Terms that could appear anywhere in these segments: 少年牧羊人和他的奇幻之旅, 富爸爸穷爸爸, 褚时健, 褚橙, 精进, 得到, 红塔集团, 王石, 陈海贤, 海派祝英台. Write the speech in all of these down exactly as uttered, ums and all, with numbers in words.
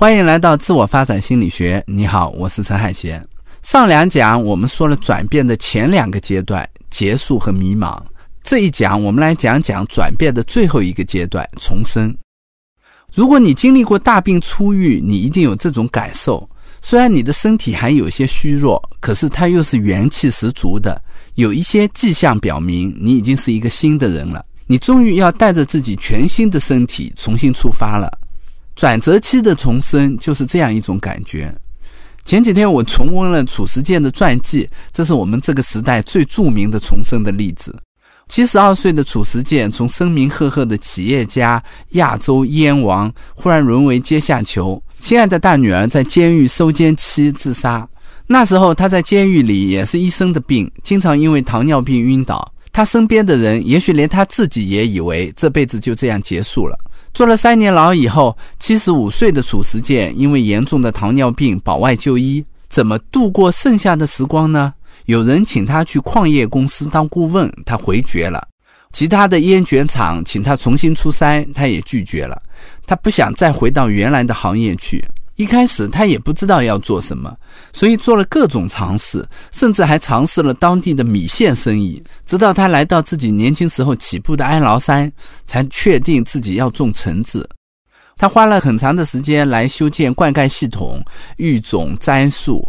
欢迎来到自我发展心理学。你好，我是陈海贤。上两讲我们说了转变的前两个阶段，结束和迷茫。这一讲我们来讲讲转变的最后一个阶段，重生。如果你经历过大病初愈，你一定有这种感受。虽然你的身体还有些虚弱，可是它又是元气十足的，有一些迹象表明你已经是一个新的人了，你终于要带着自己全新的身体重新出发了。转折期的重生就是这样一种感觉。前几天我重温了褚时健的传记，这是我们这个时代最著名的重生的例子。七十二岁的褚时健从声名赫赫的企业家、亚洲燕王，忽然沦为阶下囚。心爱的大女儿在监狱收监期自杀，那时候她在监狱里也是一身的病，经常因为糖尿病晕倒。她身边的人，也许连她自己也以为这辈子就这样结束了。坐了三年牢以后，七十五岁的褚时健因为严重的糖尿病保外就医。怎么度过剩下的时光呢？有人请他去矿业公司当顾问，他回绝了。其他的烟卷厂请他重新出山，他也拒绝了。他不想再回到原来的行业去。一开始他也不知道要做什么，所以做了各种尝试，甚至还尝试了当地的米线生意。直到他来到自己年轻时候起步的哀牢山，才确定自己要种橙子。他花了很长的时间来修建灌溉系统、育种、栽树。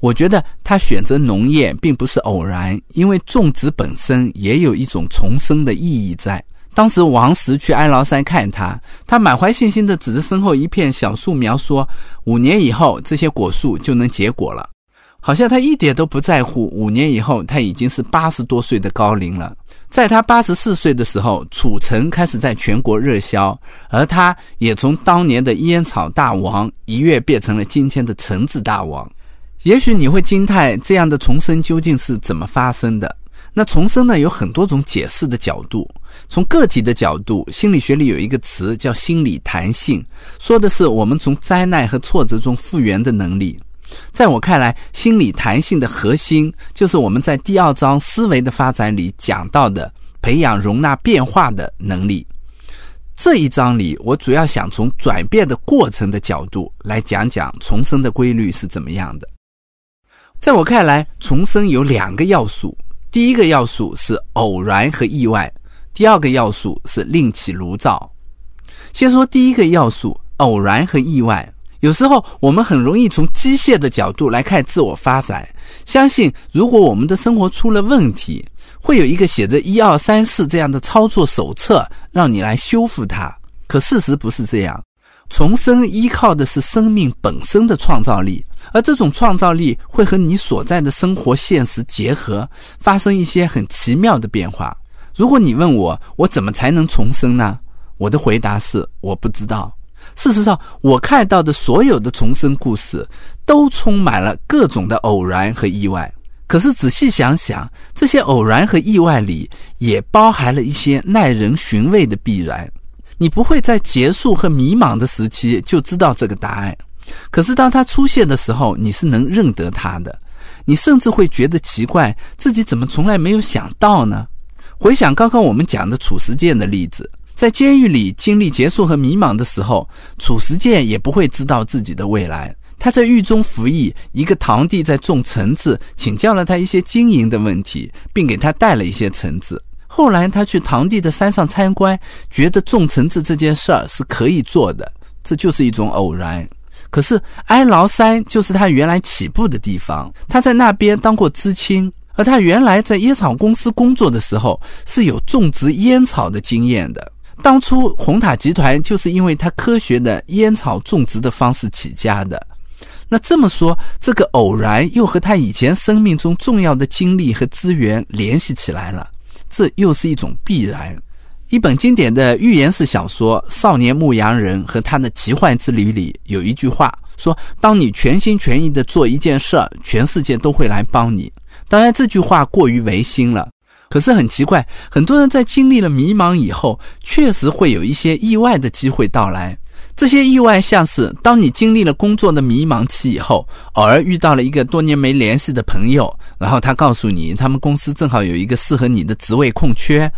我觉得他选择农业并不是偶然，因为种植本身也有一种重生的意义在。当时王石去哀牢山看他，他满怀信心地指着身后一片小树苗说，五年以后这些果树就能结果了。好像他一点都不在乎，五年以后他已经是八十多岁的高龄了。在他八十四岁的时候，褚橙开始在全国热销，而他也从当年的烟草大王一跃变成了今天的橙子大王。也许你会惊叹，这样的重生究竟是怎么发生的？那重生呢，有很多种解释的角度。从个体的角度，心理学里有一个词叫心理弹性，说的是我们从灾难和挫折中复原的能力。在我看来，心理弹性的核心就是我们在第二章思维的发展里讲到的培养容纳变化的能力。这一章里，我主要想从转变的过程的角度来讲讲重生的规律是怎么样的。在我看来，重生有两个要素，第一个要素是偶然和意外，第二个要素是另起炉灶。先说第一个要素，偶然和意外。有时候我们很容易从机械的角度来看自我发展，相信如果我们的生活出了问题，会有一个写着一二三四这样的操作手册让你来修复它。可事实不是这样，重生依靠的是生命本身的创造力，而这种创造力会和你所在的生活现实结合，发生一些很奇妙的变化。如果你问我，我怎么才能重生呢？我的回答是，我不知道。事实上，我看到的所有的重生故事都充满了各种的偶然和意外。可是仔细想想，这些偶然和意外里也包含了一些耐人寻味的必然。你不会在结束和迷茫的时期就知道这个答案，可是当它出现的时候，你是能认得它的。你甚至会觉得奇怪，自己怎么从来没有想到呢？回想刚刚我们讲的褚时健的例子，在监狱里经历结束和迷茫的时候，褚时健也不会知道自己的未来。他在狱中服役，一个堂弟在种橙子，请教了他一些经营的问题，并给他带了一些橙子。后来他去堂弟的山上参观，觉得种橙子这件事儿是可以做的，这就是一种偶然。可是哀牢山就是他原来起步的地方，他在那边当过知青，而他原来在烟草公司工作的时候是有种植烟草的经验的。当初红塔集团就是因为他科学的烟草种植的方式起家的。那这么说，这个偶然又和他以前生命中重要的经历和资源联系起来了，这又是一种必然。一本经典的寓言式小说《少年牧羊人和他的奇幻之旅》里有一句话说，当你全心全意地做一件事，全世界都会来帮你。当然这句话过于违心了，可是很奇怪，很多人在经历了迷茫以后，确实会有一些意外的机会到来。这些意外像是当你经历了工作的迷茫期以后，偶尔遇到了一个多年没联系的朋友，然后他告诉你他们公司正好有一个适合你的职位空缺，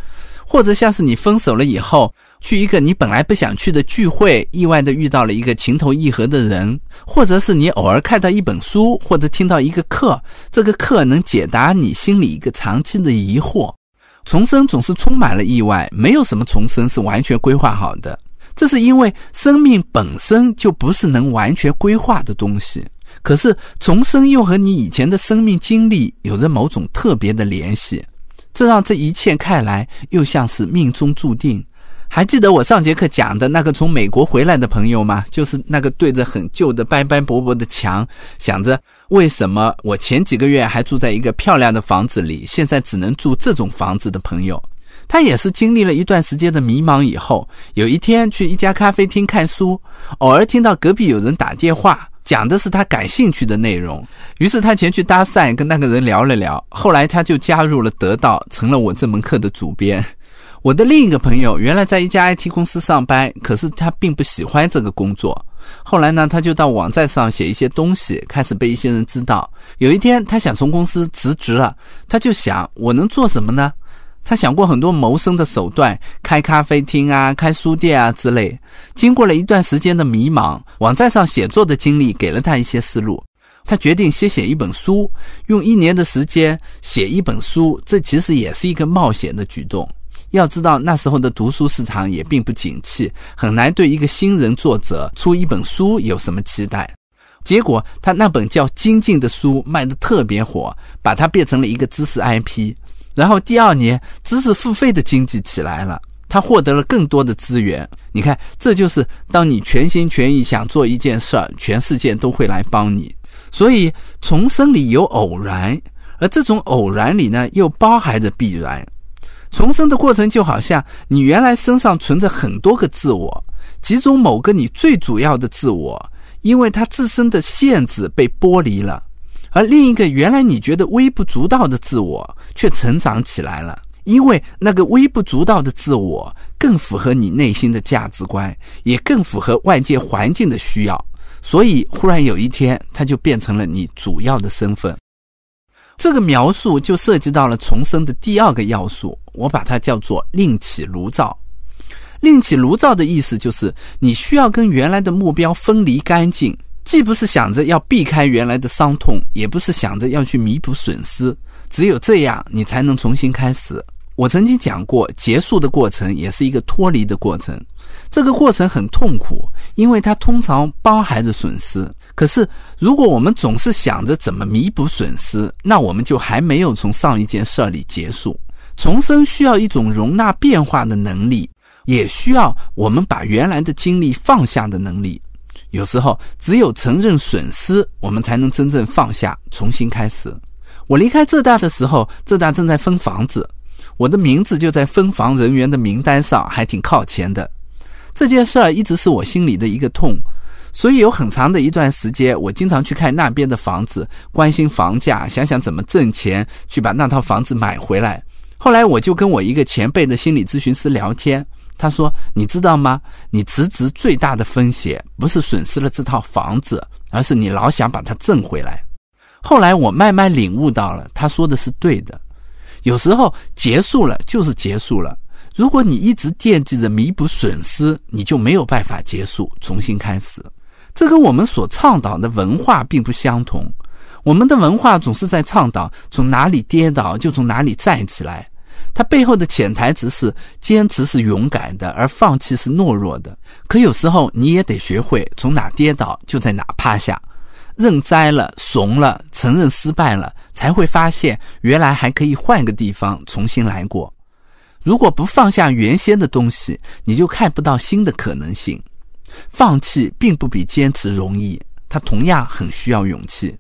或者像是你分手了以后，去一个你本来不想去的聚会，意外的遇到了一个情投意合的人，或者是你偶尔看到一本书，或者听到一个课，这个课能解答你心里一个长期的疑惑。重生总是充满了意外，没有什么重生是完全规划好的，这是因为生命本身就不是能完全规划的东西。可是重生又和你以前的生命经历有着某种特别的联系，这让这一切看来又像是命中注定。还记得我上节课讲的那个从美国回来的朋友吗？就是那个对着很旧的斑斑驳驳的墙，想着为什么我前几个月还住在一个漂亮的房子里，现在只能住这种房子的朋友。他也是经历了一段时间的迷茫以后，有一天去一家咖啡厅看书，偶尔听到隔壁有人打电话，讲的是他感兴趣的内容，于是他前去搭讪，跟那个人聊了聊，后来他就加入了得到，成了我这门课的主编。我的另一个朋友原来在一家 I T 公司上班，可是他并不喜欢这个工作，后来呢，他就到网站上写一些东西，开始被一些人知道。有一天他想从公司辞职了，他就想我能做什么呢？他想过很多谋生的手段，开咖啡厅啊，开书店啊之类。经过了一段时间的迷茫，网站上写作的经历给了他一些思路。他决定先写一本书，用一年的时间写一本书，这其实也是一个冒险的举动。要知道那时候的读书市场也并不景气，很难对一个新人作者出一本书有什么期待。结果他那本叫《精进》的书卖得特别火，把它变成了一个知识 I P。然后第二年，知识付费的经济起来了，他获得了更多的资源。你看，这就是当你全心全意想做一件事儿，全世界都会来帮你。所以重生里有偶然，而这种偶然里呢，又包含着必然。重生的过程就好像你原来身上存着很多个自我，其中某个你最主要的自我，因为它自身的限制被剥离了，而另一个原来你觉得微不足道的自我却成长起来了，因为那个微不足道的自我更符合你内心的价值观，也更符合外界环境的需要，所以忽然有一天它就变成了你主要的身份。这个描述就涉及到了重生的第二个要素，我把它叫做另起炉灶。另起炉灶的意思就是你需要跟原来的目标分离干净，既不是想着要避开原来的伤痛，也不是想着要去弥补损失，只有这样你才能重新开始。我曾经讲过，结束的过程也是一个脱离的过程，这个过程很痛苦，因为它通常包含着损失。可是如果我们总是想着怎么弥补损失，那我们就还没有从上一件事里结束。重生需要一种容纳变化的能力，也需要我们把原来的经历放下的能力。有时候只有承认损失，我们才能真正放下，重新开始。我离开浙大的时候，浙大正在分房子，我的名字就在分房人员的名单上，还挺靠前的。这件事儿一直是我心里的一个痛，所以有很长的一段时间，我经常去看那边的房子，关心房价，想想怎么挣钱去把那套房子买回来。后来我就跟我一个前辈的心理咨询师聊天，他说，你知道吗，你辞职最大的风险不是损失了这套房子，而是你老想把它挣回来。后来我慢慢领悟到了，他说的是对的。有时候结束了就是结束了，如果你一直惦记着弥补损失，你就没有办法结束，重新开始。这跟我们所倡导的文化并不相同，我们的文化总是在倡导从哪里跌倒就从哪里站起来，它背后的潜台词是坚持是勇敢的，而放弃是懦弱的。可有时候你也得学会从哪跌倒就在哪趴下，认栽了，怂了，承认失败了，才会发现原来还可以换个地方重新来过。如果不放下原先的东西，你就看不到新的可能性。放弃并不比坚持容易，它同样很需要勇气。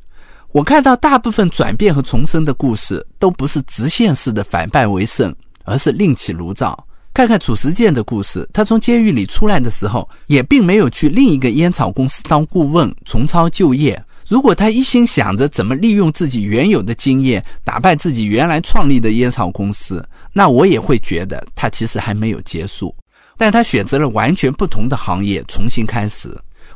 我看到大部分转变和重生的故事都不是直线式的反败为胜，而是另起炉灶。看看褚时健的故事，他从监狱里出来的时候也并没有去另一个烟草公司当顾问重操旧业，如果他一心想着怎么利用自己原有的经验打败自己原来创立的烟草公司，那我也会觉得他其实还没有结束，但他选择了完全不同的行业重新开始。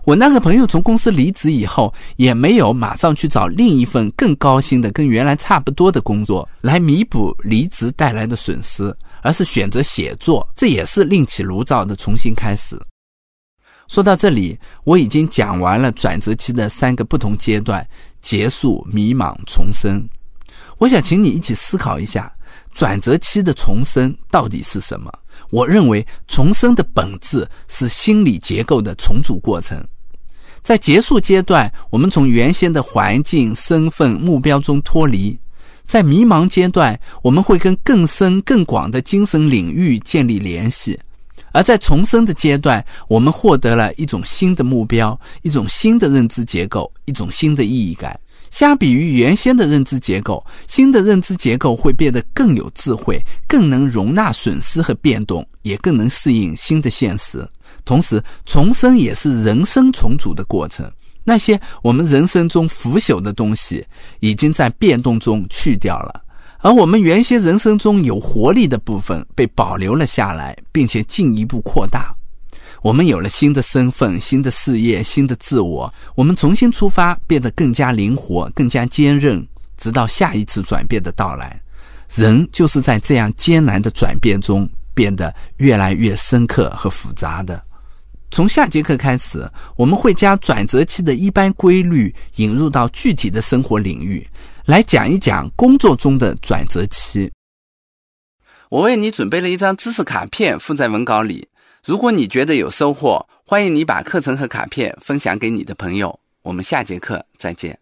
我那个朋友从公司离职以后，也没有马上去找另一份更高薪的、跟原来差不多的工作来弥补离职带来的损失，而是选择写作，这也是另起炉灶的重新开始。说到这里，我已经讲完了转折期的三个不同阶段：结束、迷茫、重生。我想请你一起思考一下，转折期的重生到底是什么？我认为重生的本质是心理结构的重组过程。在结束阶段，我们从原先的环境、身份、目标中脱离；在迷茫阶段，我们会跟更深更广的精神领域建立联系；而在重生的阶段，我们获得了一种新的目标，一种新的认知结构，一种新的意义感。相比于原先的认知结构，新的认知结构会变得更有智慧，更能容纳损失和变动，也更能适应新的现实。同时，重生也是人生重组的过程，那些我们人生中腐朽的东西已经在变动中去掉了，而我们原先人生中有活力的部分被保留了下来，并且进一步扩大。我们有了新的身份、新的事业、新的自我，我们重新出发，变得更加灵活、更加坚韧，直到下一次转变的到来。人就是在这样艰难的转变中变得越来越深刻和复杂的。从下节课开始，我们会将转折期的一般规律引入到具体的生活领域，来讲一讲工作中的转折期。我为你准备了一张知识卡片，附在文稿里。如果你觉得有收获，欢迎你把课程和卡片分享给你的朋友。我们下节课再见。